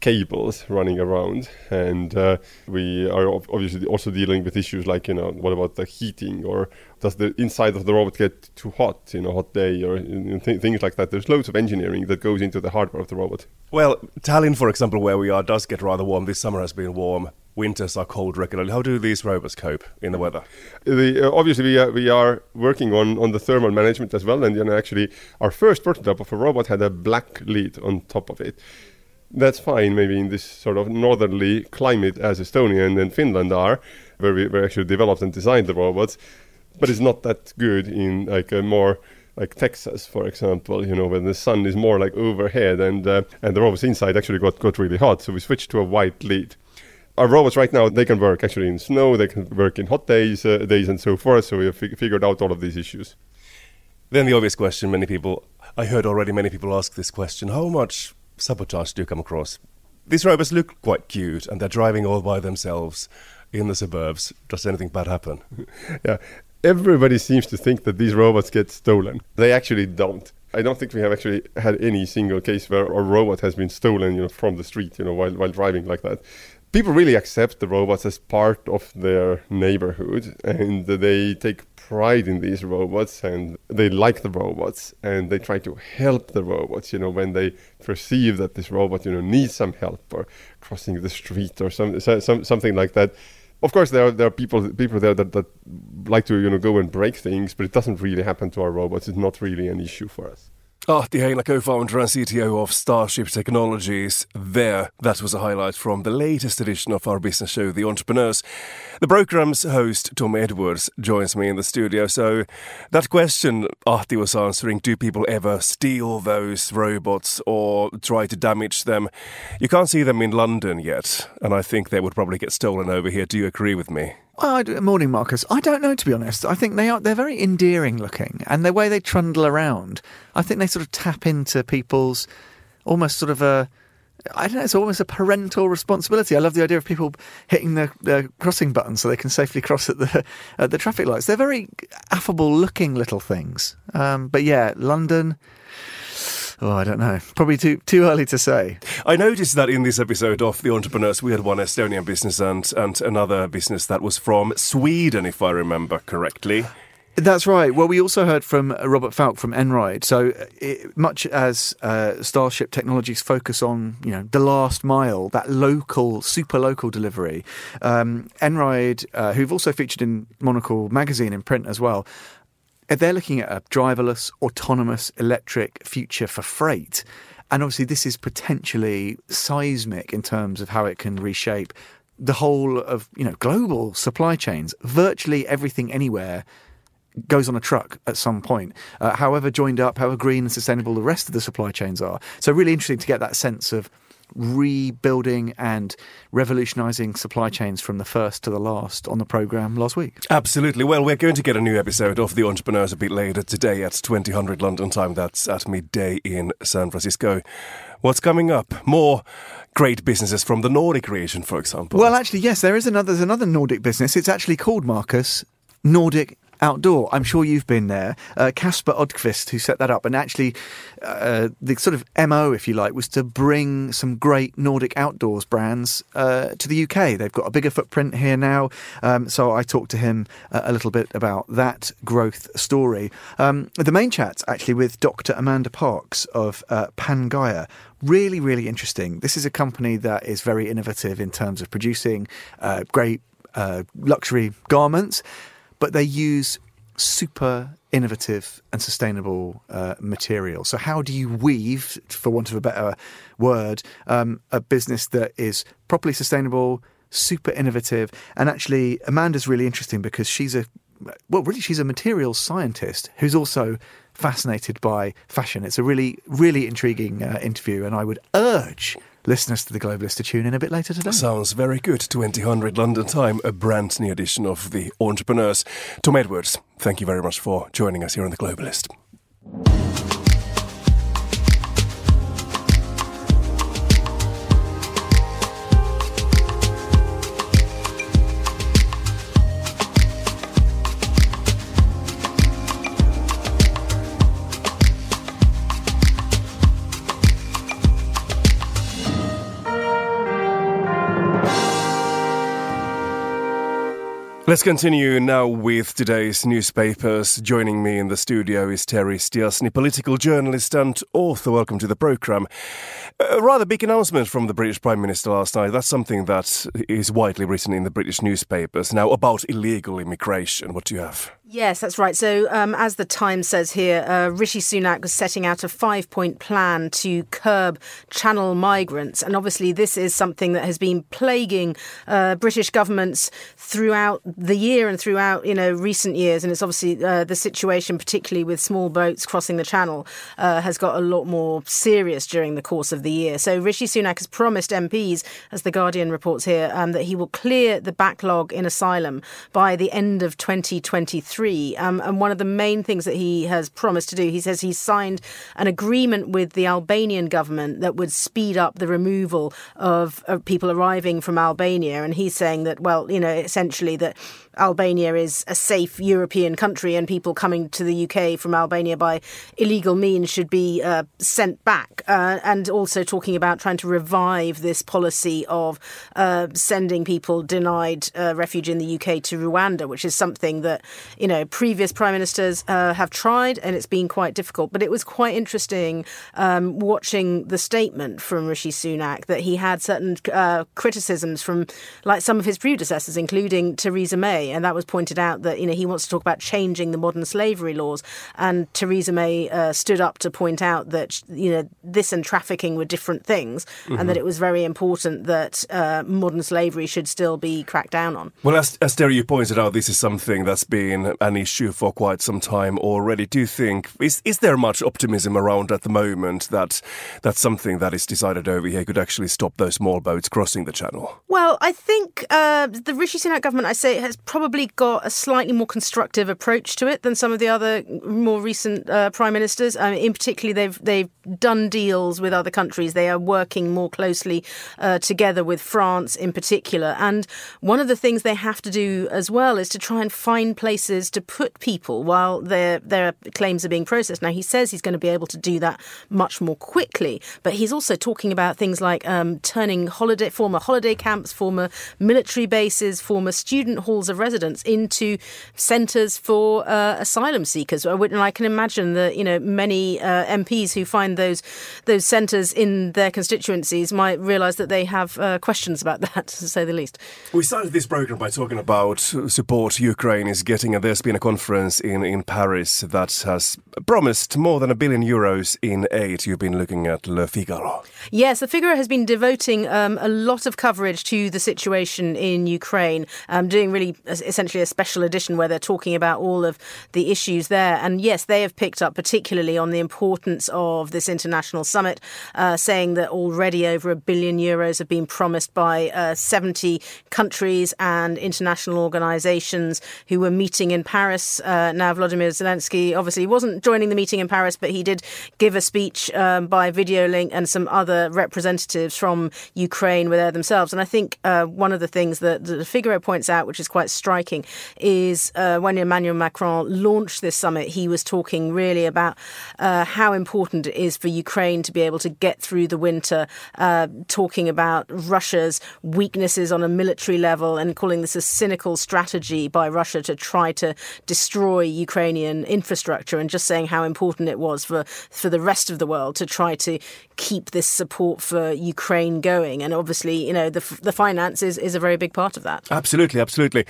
cables running around, and uh, we are obviously also dealing with issues like, you know, what about the heating, or does the inside of the robot get too hot in a hot day, or th- things like that. There's loads of engineering that goes into the hardware of the robot. Well, Tallinn, for example, where we are, does get rather warm. This summer has been warm. Winters are cold regularly. How do these robots cope in the weather? The, uh, obviously, we are, we are working on, on the thermal management as well, and you know, actually our first prototype of a robot had a black lid on top of it. That's fine, maybe in this sort of northerly climate as Estonia and Finland are, where we where actually developed and designed the robots, but it's not that good in like a more like Texas, for example, you know, when the sun is more like overhead, and uh, and the robots inside actually got, got really hot, so we switched to a white lid. Our robots right now, they can work actually in snow, they can work in hot days, uh, days and so forth, so we have fig- figured out all of these issues. Then the obvious question many people I heard already many people ask this question. How much sabotage do you come across? These robots look quite cute and they're driving all by themselves in the suburbs. Does anything bad happen? Yeah. Everybody seems to think that these robots get stolen. They actually don't. I don't think we have actually had any single case where a robot has been stolen, you know, from the street, you know, while, while driving like that. People really accept the robots as part of their neighborhood, and they take pride in these robots, and they like the robots, and they try to help the robots, you know, when they perceive that this robot, you know, needs some help or crossing the street or some, some something like that. Of course, there are, there are people people there that, that like to, you know, go and break things, but it doesn't really happen to our robots. It's not really an issue for us. Ahti Heinla, co-founder and C T O of Starship Technologies. There, that was a highlight from the latest edition of our business show, The Entrepreneurs. The program's host, Tom Edwards, joins me in the studio. So that question Ahti was answering, do people ever steal those robots or try to damage them? You can't see them in London yet, and I think they would probably get stolen over here. Do you agree with me? Uh, morning, Marcus. I don't know, to be honest. I think they are, they're very endearing looking, and the way they trundle around, I think they sort of tap into people's almost sort of a, I don't know, it's almost a parental responsibility. I love the idea of people hitting the, the crossing button so they can safely cross at the at the traffic lights. They're very affable looking little things. Um, but yeah, London... Oh, I don't know. Probably too too early to say. I noticed that in this episode of The Entrepreneurs, we had one Estonian business and, and another business that was from Sweden, if I remember correctly. That's right. Well, we also heard from Robert Falk from Einride. So it, much as uh, Starship Technologies focus on, you know, the last mile, that local, super local delivery, um, Einride, uh, who've also featured in Monocle magazine in print as well, they're looking at a driverless, autonomous, electric future for freight. And obviously this is potentially seismic in terms of how it can reshape the whole of, you know, global supply chains. Virtually everything anywhere goes on a truck at some point, uh, however joined up, however green and sustainable the rest of the supply chains are. So really interesting to get that sense of rebuilding and revolutionising supply chains from the first to the last on the programme last week. Absolutely. Well, we're going to get a new episode of The Entrepreneurs a bit later today at twenty hundred London time. That's at midday in San Francisco. What's coming up? More great businesses from the Nordic region, for example. Well, actually, yes, there is another, there's another Nordic business. It's actually called, Marcus, Nordic Outdoor. I'm sure you've been there. Uh, Kasper Oddqvist, who set that up, and actually uh, the sort of M O, if you like, was to bring some great Nordic outdoors brands uh, to the U K. They've got a bigger footprint here now, um, so I talked to him uh, a little bit about that growth story. Um, the main chat's actually with Doctor Amanda Parks of uh, Pangaea. Really, really interesting. This is a company that is very innovative in terms of producing uh, great uh, luxury garments, but they use super innovative and sustainable uh, material. So how do you weave, for want of a better word, um, a business that is properly sustainable, super innovative? And actually, Amanda's really interesting because she's a, well, really, she's a materials scientist who's also fascinated by fashion. It's a really, really intriguing uh, interview, and I would urge listeners to The Globalist to tune in a bit later today. Sounds very good. twenty hundred London time, a brand new edition of The Entrepreneurs. Tom Edwards, thank you very much for joining us here on The Globalist. Let's continue now with today's newspapers. Joining me in the studio is Terry Stiasny, political journalist and author. Welcome to the programme. A rather big announcement from the British Prime Minister last night. That's something that is widely written in the British newspapers now about illegal immigration. What do you have? Yes, that's right. So um, as The Times says here, uh, Rishi Sunak was setting out a five-point plan to curb channel migrants. And obviously this is something that has been plaguing uh, British governments throughout the year and throughout, you know, recent years. And it's obviously uh, the situation, particularly with small boats crossing the channel, uh, has got a lot more serious during the course of the year. So Rishi Sunak has promised M Ps, as The Guardian reports here, um, that he will clear the backlog in asylum by the end of twenty twenty-three. twenty twenty-three. Um, and one of the main things that he has promised to do, he says he signed an agreement with the Albanian government that would speed up the removal of, of people arriving from Albania. And he's saying that, well, you know, essentially that Albania is a safe European country and people coming to the U K from Albania by illegal means should be uh, sent back. Uh, and also talking about trying to revive this policy of uh, sending people denied uh, refuge in the U K to Rwanda, which is something that, you know, previous prime ministers uh, have tried and it's been quite difficult. But it was quite interesting um, watching the statement from Rishi Sunak that he had certain uh, criticisms from like some of his predecessors, including Theresa May. And that was pointed out that, you know, he wants to talk about changing the modern slavery laws. And Theresa May uh, stood up to point out that, you know, this and trafficking were different things mm-hmm. and that it was very important that uh, modern slavery should still be cracked down on. Well, as, as Terry, you pointed out, this is something that's been an issue for quite some time already. Do you think, is, is there much optimism around at the moment that that's something that is decided over here could actually stop those small boats crossing the channel? Well, I think uh, the Rishi Sunak government, I say, has probably got a slightly more constructive approach to it than some of the other more recent uh, prime ministers. I mean, in particular, they've they've done deals with other countries. They are working more closely uh, together with France in particular. And one of the things they have to do as well is to try and find places to put people while their their claims are being processed. Now, he says he's going to be able to do that much more quickly. But he's also talking about things like um, turning holiday former holiday camps, former military bases, former student halls of residence into centres for uh, asylum seekers. And I can imagine that, you know, many uh, M Ps who find those those centres in their constituencies might realise that they have uh, questions about that, to say the least. We started this programme by talking about support Ukraine is getting, and there's been a conference in, in Paris that has promised more than a billion euros in aid. You've been looking at Le Figaro. Yes, The Figaro has been devoting um, a lot of coverage to the situation in Ukraine, um, doing really essentially a special edition where they're talking about all of the issues there. And yes, they have picked up particularly on the importance of this international summit, uh, saying that already over a billion euros have been promised by uh, seventy countries and international organisations who were meeting in Paris. Uh, now, Volodymyr Zelensky obviously wasn't joining the meeting in Paris, but he did give a speech um, by video link, and some other representatives from Ukraine were there themselves. And I think uh, one of the things that the Figaro points out, which is quite striking, is uh, when Emmanuel Macron launched this summit, he was talking really about uh, how important it is for Ukraine to be able to get through the winter, uh, talking about Russia's weaknesses on a military level and calling this a cynical strategy by Russia to try to destroy Ukrainian infrastructure, and just saying how important it was for, for the rest of the world to try to keep this support for Ukraine going. And obviously, you know, the, the finance is, is a very big part of that. Absolutely, absolutely.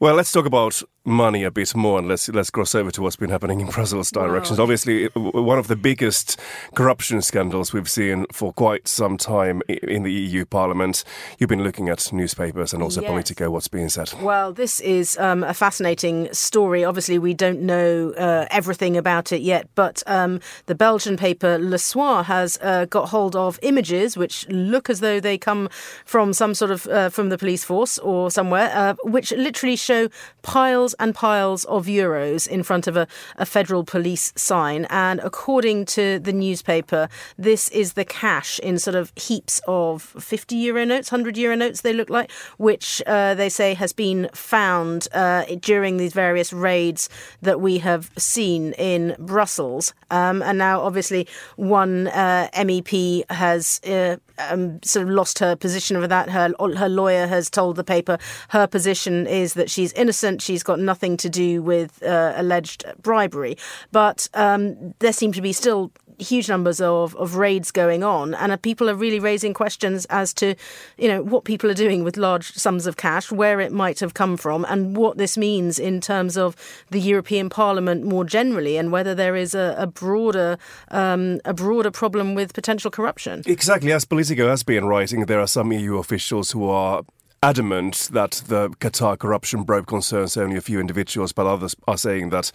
Well, let's talk about money a bit more, and let's let's cross over to what's been happening in Brussels directions. Wow. Obviously, one of the biggest corruption scandals we've seen for quite some time in the E U Parliament. You've been looking at newspapers and also yes. Politico, what's being said. Well, this is um, a fascinating story. Obviously, we don't know uh, everything about it yet, but um, the Belgian paper Le Soir has uh, got hold of images which look as though they come from some sort of uh, from the police force or somewhere, uh, which literally show piles and piles of euros in front of a, a federal police sign. And according to the newspaper, this is the cash in sort of heaps of fifty euro notes, one hundred euro notes they look like, which uh, they say has been found uh, during these various raids that we have seen in Brussels. Um, and now obviously one uh, M E P has uh, um, sort of lost her position over that. Her, her lawyer has told the paper her position is that she's innocent, she's got nothing to do with uh, alleged bribery. But um, there seem to be still huge numbers of, of raids going on, and people are really raising questions as to, you know, what people are doing with large sums of cash, where it might have come from, and what this means in terms of the European Parliament more generally, and whether there is a, a broader um, a broader problem with potential corruption. Exactly. As Politico has been writing, there are some E U officials who are adamant that the Qatar corruption probe concerns only a few individuals, but others are saying that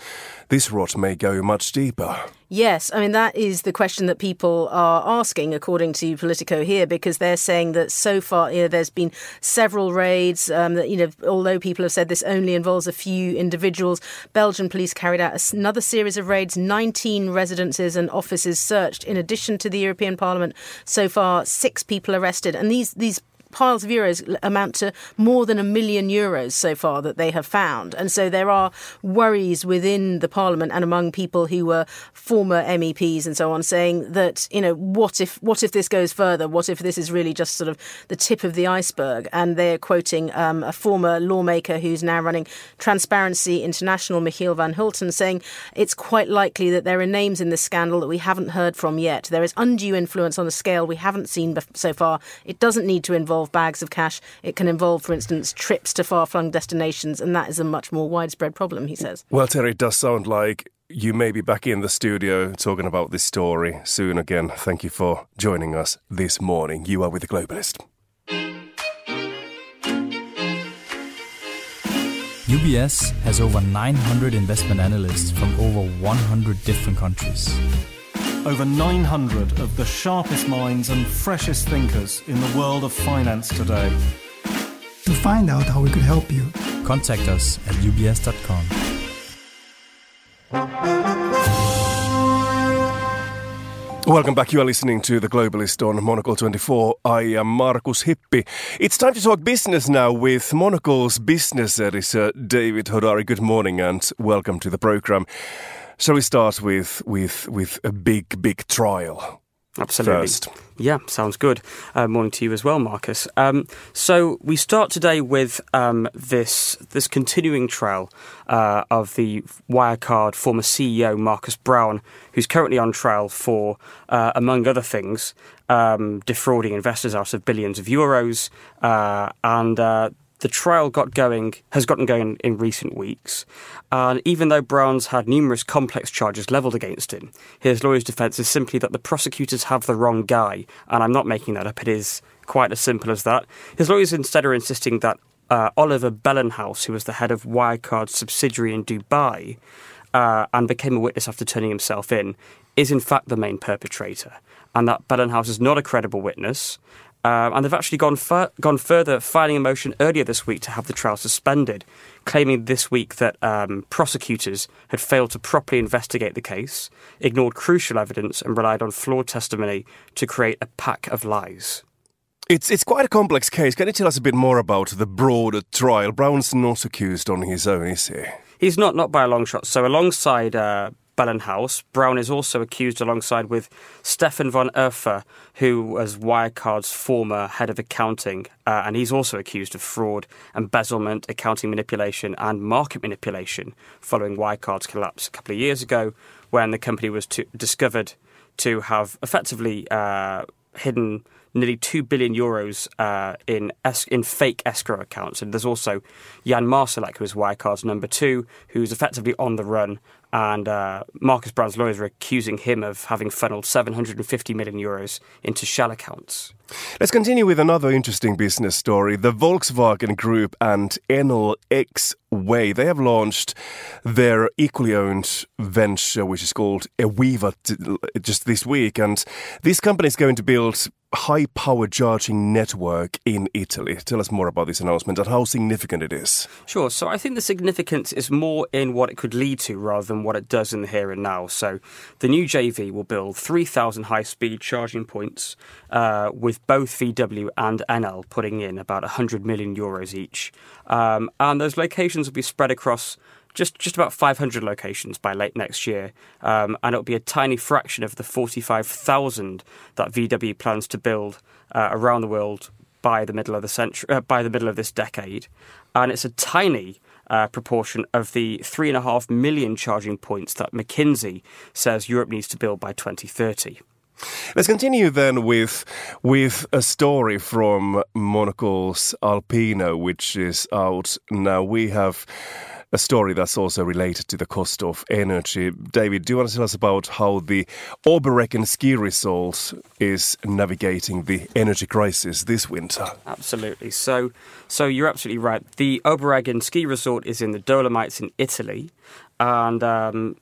this rot may go much deeper. Yes, I mean, that is the question that people are asking, according to Politico here, because they're saying that so far, you know, there's been several raids um, that, you know, although people have said this only involves a few individuals, Belgian police carried out another series of raids, nineteen residences and offices searched. In addition to the European Parliament, so far, six people arrested. And these these piles of euros amount to more than a million euros so far that they have found. And so there are worries within the parliament and among people who were former M E Ps and so on, saying that, you know, what if what if this goes further? What if this is really just sort of the tip of the iceberg? And they're quoting um, a former lawmaker who's now running Transparency International, Michiel van Hulten, saying it's quite likely that there are names in this scandal that we haven't heard from yet. There is undue influence on a scale we haven't seen so far. It doesn't need to involve bags of cash. It can involve, for instance, trips to far-flung destinations, and that is a much more widespread problem, he says. Well, Terry, it does sound like you may be back in the studio talking about this story soon again. Thank you for joining us this morning. You are with The Globalist. U B S has over nine hundred investment analysts from over one hundred different countries. Over nine hundred of the sharpest minds and freshest thinkers in the world of finance today. To find out how we could help you, contact us at U B S dot com. Welcome back. You are listening to The Globalist on Monocle twenty-four. I am Markus Hippi. It's time to talk business now with Monocle's business editor, David Hodari. Good morning and welcome to the programme. Shall we start with with with a big, big trial? Absolutely. First. Yeah, sounds good. Uh, morning to you as well, Marcus. Um, so we start today with um, this this continuing trial uh, of the Wirecard former C E O Marcus Brown, who's currently on trial for, uh, among other things, um, defrauding investors out of billions of euros, uh, and. Uh, The trial got going, has gotten going in recent weeks, and even though Brown's had numerous complex charges levelled against him, his lawyer's defence is simply that the prosecutors have the wrong guy, and I'm not making that up, it is quite as simple as that. His lawyers instead are insisting that uh, Oliver Bellenhaus, who was the head of Wirecard's subsidiary in Dubai uh, and became a witness after turning himself in, is in fact the main perpetrator, and that Bellenhaus is not a credible witness. Um, and they've actually gone fur- gone further, filing a motion earlier this week to have the trial suspended, claiming this week that um, prosecutors had failed to properly investigate the case, ignored crucial evidence and relied on flawed testimony to create a pack of lies. It's it's quite a complex case. Can you tell us a bit more about the broader trial? Brown's not accused on his own, is he? He's not, not by a long shot. So alongside... Uh, Bellenhaus, Brown is also accused alongside with Stefan von Erfer, who was Wirecard's former head of accounting, uh, and he's also accused of fraud, embezzlement, accounting manipulation and market manipulation following Wirecard's collapse a couple of years ago, when the company was to, discovered to have effectively uh, hidden nearly two billion euros uh, in es- in fake escrow accounts. And there's also Jan Marsalek, who is Wirecard's number two, who's effectively on the run. And uh, Marcus Brown's lawyers are accusing him of having funneled seven hundred fifty million euros into shell accounts. Let's continue with another interesting business story. The Volkswagen Group and Enel X Way, they have launched their equally owned venture, which is called Eweeva, just this week. And this company is going to build high-power charging network in Italy. Tell us more about this announcement and how significant it is. Sure. So I think the significance is more in what it could lead to rather than what it does in the here and now. So the new J V will build three thousand high-speed charging points uh, with both V W and Enel putting in about one hundred million euros each. Um, and those locations will be spread across Just just about five hundred locations by late next year, um, and it'll be a tiny fraction of the forty-five thousand that V W plans to build uh, around the world by the middle of the century, uh, by the middle of this decade. And it's a tiny uh, proportion of the three and a half million charging points that McKinsey says Europe needs to build by twenty thirty. Let's continue then with with a story from Monocle's Alpino, which is out now. We have a story that's also related to the cost of energy. David, do you want to tell us about how the Oberrecken ski resort is navigating the energy crisis this winter? Absolutely. So, so you're absolutely right. The Oberrecken ski resort is in the Dolomites in Italy, and um,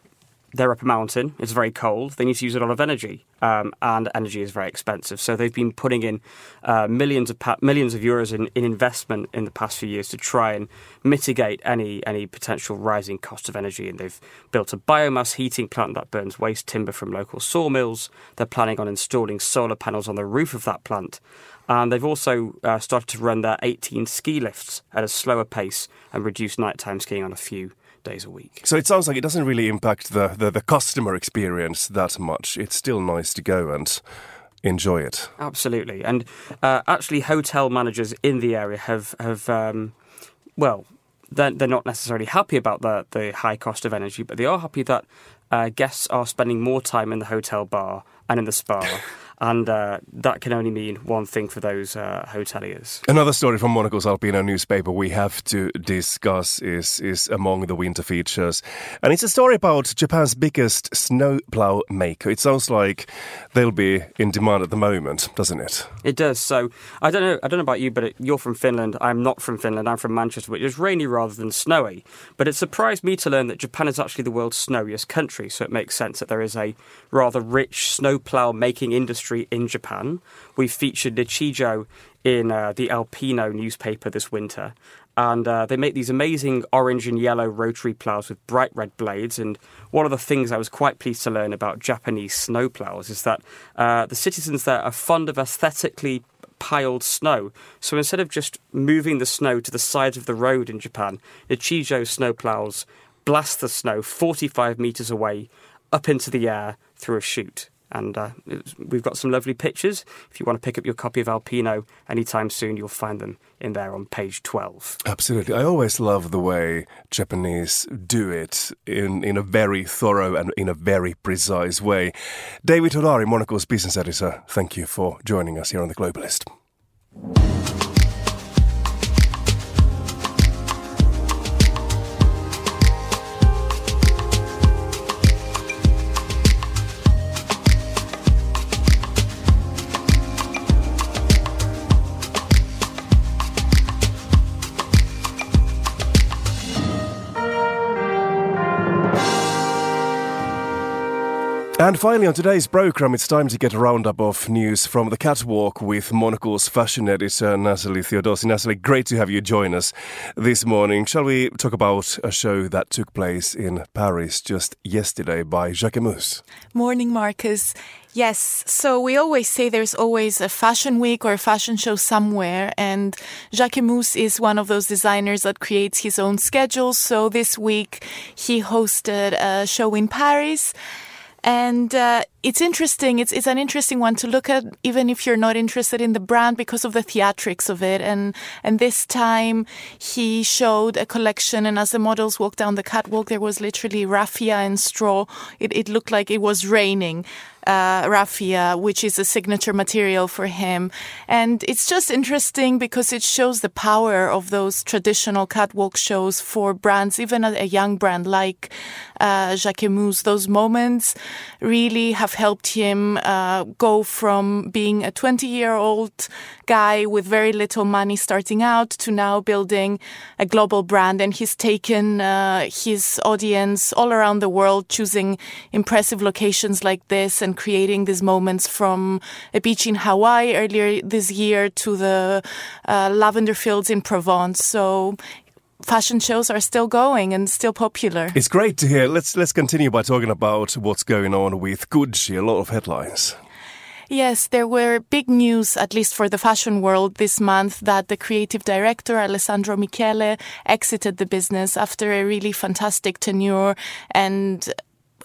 they're up a mountain. It's very cold. They need to use a lot of energy, um, and energy is very expensive. So they've been putting in uh, millions of pa- millions of euros in, in investment in the past few years to try and mitigate any any potential rising cost of energy. And they've built a biomass heating plant that burns waste timber from local sawmills. They're planning on installing solar panels on the roof of that plant. And they've also uh, started to run their eighteen ski lifts at a slower pace and reduce nighttime skiing on a few days a week. So it sounds like it doesn't really impact the, the, the customer experience that much. It's still nice to go and enjoy it. Absolutely. And uh, actually hotel managers in the area have, have um, well, they're, they're not necessarily happy about the, the high cost of energy, but they are happy that uh, guests are spending more time in the hotel bar and in the spa. And uh, that can only mean one thing for those uh, hoteliers. Another story from Monaco's Alpino newspaper we have to discuss is, is among the winter features. And it's a story about Japan's biggest snowplow maker. It sounds like they'll be in demand at the moment, doesn't it? It does. So I don't know I don't know about you, but it, you're from Finland. I'm not from Finland. I'm from Manchester, which is rainy rather than snowy. But it surprised me to learn that Japan is actually the world's snowiest country. So it makes sense that there is a rather rich snowplow making industry in Japan. We featured Nichijo in uh, the Alpino newspaper this winter, and uh, they make these amazing orange and yellow rotary plows with bright red blades. And one of the things I was quite pleased to learn about Japanese snow plows is that uh, the citizens there are fond of aesthetically piled snow. So instead of just moving the snow to the sides of the road in Japan, Nichijo snow plows blast the snow forty-five metres away up into the air through a chute. And uh, we've got some lovely pictures. If you want to pick up your copy of Alpino anytime soon, you'll find them in there on page twelve. Absolutely. I always love the way Japanese do it in, in a very thorough and in a very precise way. David Hodari, Monaco's business editor, thank you for joining us here on The Globalist. And finally, on today's programme, it's time to get a roundup of news from the catwalk with Monocle's fashion editor, Natalie Theodosi. Natalie, great to have you join us this morning. Shall we talk about a show that took place in Paris just yesterday by Jacquemus? Morning, Marcus. Yes, so we always say there's always a fashion week or a fashion show somewhere, and Jacquemus is one of those designers that creates his own schedule. So this week he hosted a show in Paris. And uh, it's interesting. It's it's an interesting one to look at, even if you're not interested in the brand, because of the theatrics of it. And and this time he showed a collection, and as the models walked down the catwalk, there was literally raffia and straw. It it looked like it was raining. Uh, raffia, which is a signature material for him. And it's just interesting because it shows the power of those traditional catwalk shows for brands, even a young brand like uh, Jacquemus. Those moments really have helped him uh, go from being a twenty-year-old guy with very little money starting out to now building a global brand. And he's taken uh, his audience all around the world, choosing impressive locations like this and creating these moments from a beach in Hawaii earlier this year to the uh, lavender fields in Provence. So fashion shows are still going and still popular. It's great to hear. Let's let's continue by talking about what's going on with Gucci. A lot of headlines. Yes, there were big news, at least for the fashion world this month, that the creative director, Alessandro Michele, exited the business after a really fantastic tenure and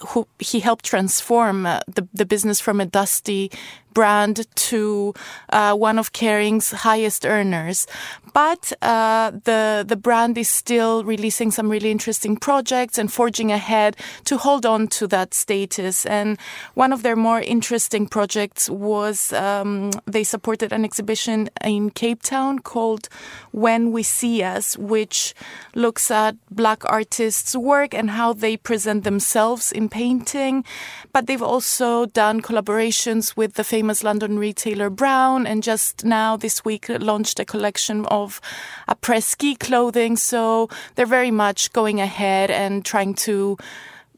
who he helped transform uh, the, the business from a dusty brand to uh, one of Kering's highest earners. But uh, the, the brand is still releasing some really interesting projects and forging ahead to hold on to that status. And one of their more interesting projects was um, they supported an exhibition in Cape Town called When We See Us, which looks at Black artists' work and how they present themselves in painting. But they've also done collaborations with the famous London retailer Brown, and just now this week launched a collection of après-ski clothing. So they're very much going ahead and trying to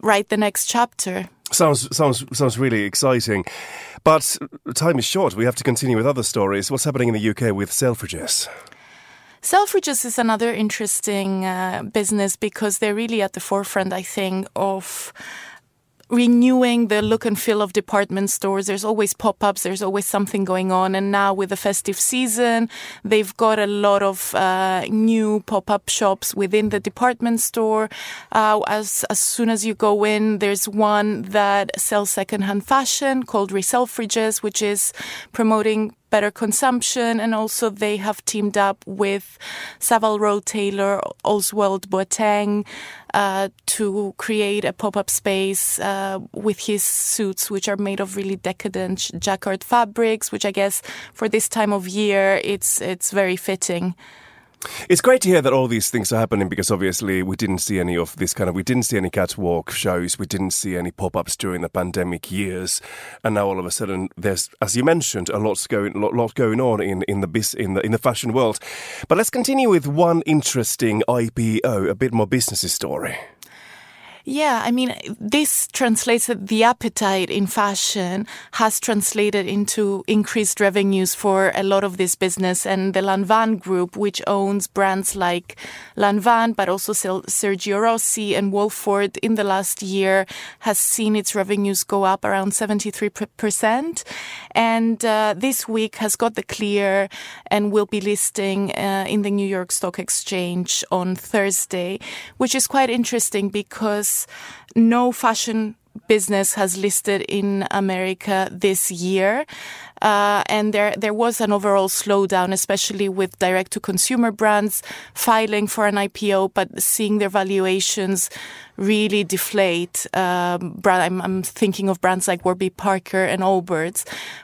write the next chapter. Sounds sounds sounds really exciting. But time is short. We have to continue with other stories. What's happening in the U K with Selfridges? Selfridges is another interesting uh, business because they're really at the forefront, I think, of renewing the look and feel of department stores. There's always pop-ups. There's always something going on. And now with the festive season, they've got a lot of uh, new pop-up shops within the department store. Uh, as, as soon as you go in, there's one that sells secondhand fashion called Reselfridges, which is promoting better consumption, and also they have teamed up with Savile Row tailor Oswald Boateng uh, to create a pop-up space uh, with his suits, which are made of really decadent jacquard fabrics, which I guess for this time of year, it's it's very fitting. It's great to hear that all these things are happening, because obviously we didn't see any of this kind of, we didn't see any catwalk shows, we didn't see any pop-ups during the pandemic years, and now all of a sudden there's, as you mentioned, a lot going, lot, lot going on in in the in the in the fashion world. But let's continue with one interesting I P O, a bit more businessy story. Yeah, I mean, this translates that the appetite in fashion has translated into increased revenues for a lot of this business. And the Lanvin Group, which owns brands like Lanvin, but also Sergio Rossi and Wolford, in the last year has seen its revenues go up around seventy-three percent. And uh, this week has got the clear and will be listing uh, in the New York Stock Exchange on Thursday, which is quite interesting because no fashion business has listed in America this year. Uh, and there there was an overall slowdown, especially with direct-to-consumer brands filing for an I P O, but seeing their valuations really deflate. Um, brand, I'm, I'm thinking of brands like Warby Parker and Allbirds.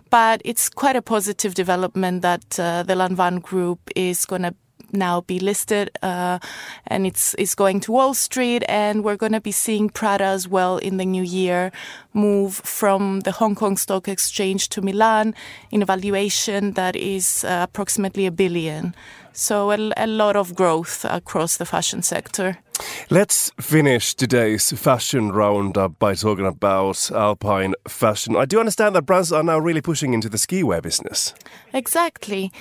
But it's quite a positive development that uh, the Lanvin Group is going to now be listed, uh, and it's it's going to Wall Street, and we're going to be seeing Prada as well in the new year move from the Hong Kong Stock Exchange to Milan in a valuation that is uh, approximately a billion. So a, a lot of growth across the fashion sector. Let's finish today's fashion roundup by talking about alpine fashion. I do understand that brands are now really pushing into the ski wear business. Exactly.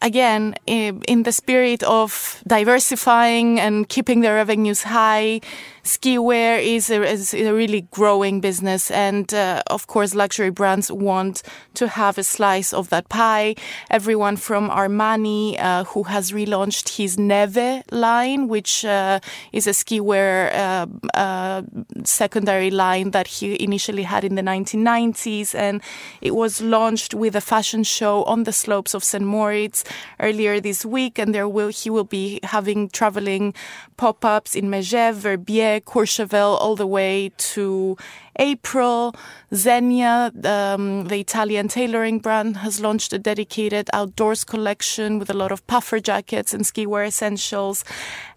Again, in the spirit of diversifying and keeping the revenues high, ski wear is a, is a really growing business. And uh, of course, luxury brands want to have a slice of that pie. Everyone from Armani, uh, who has relaunched his Neve line, which uh, is a ski wear uh, uh, secondary line that he initially had in the nineteen nineties. And it was launched with a fashion show on the slopes of Saint Moritz earlier this week. And there will he will be having traveling pop-ups in Megève, Verbier, Courchevel, all the way to April. Zegna, um, the Italian tailoring brand, has launched a dedicated outdoors collection with a lot of puffer jackets and ski wear essentials.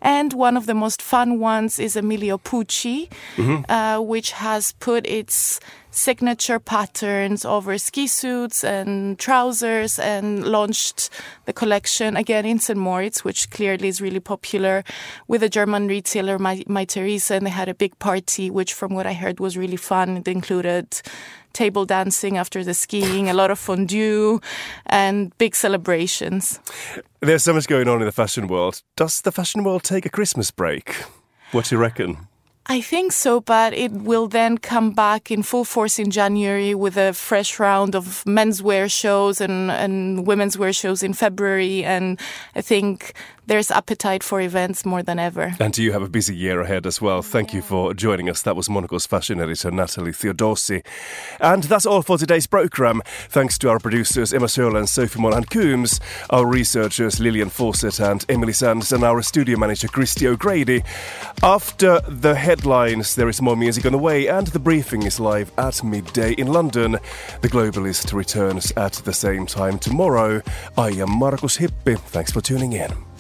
And one of the most fun ones is Emilio Pucci, mm-hmm. uh, which has put its signature patterns over ski suits and trousers and launched the collection again in Saint Moritz, which clearly is really popular, with a German retailer, My Theresa, and they had a big party, which from what I heard was really fun. It included table dancing after the skiing, a lot of fondue, and big celebrations. There's so much going on in the fashion world. Does the fashion world take a Christmas break? What do you reckon? I think so, but it will then come back in full force in January with a fresh round of menswear shows and, and women's wear shows in February. And I think there's appetite for events more than ever. And you have a busy year ahead as well. Thank yeah. you for joining us. That was Monocle's fashion editor, Natalie Theodosi. And that's all for today's programme. Thanks to our producers, Emma Sjöla and Sophie Monahan Coombs, our researchers, Lillian Fawcett and Emily Sands, and our studio manager, Christy O'Grady. After the headlines, there is more music on the way, and the briefing is live at midday in London. The Globalist returns at the same time tomorrow. I am Markus Hippi. Thanks for tuning in.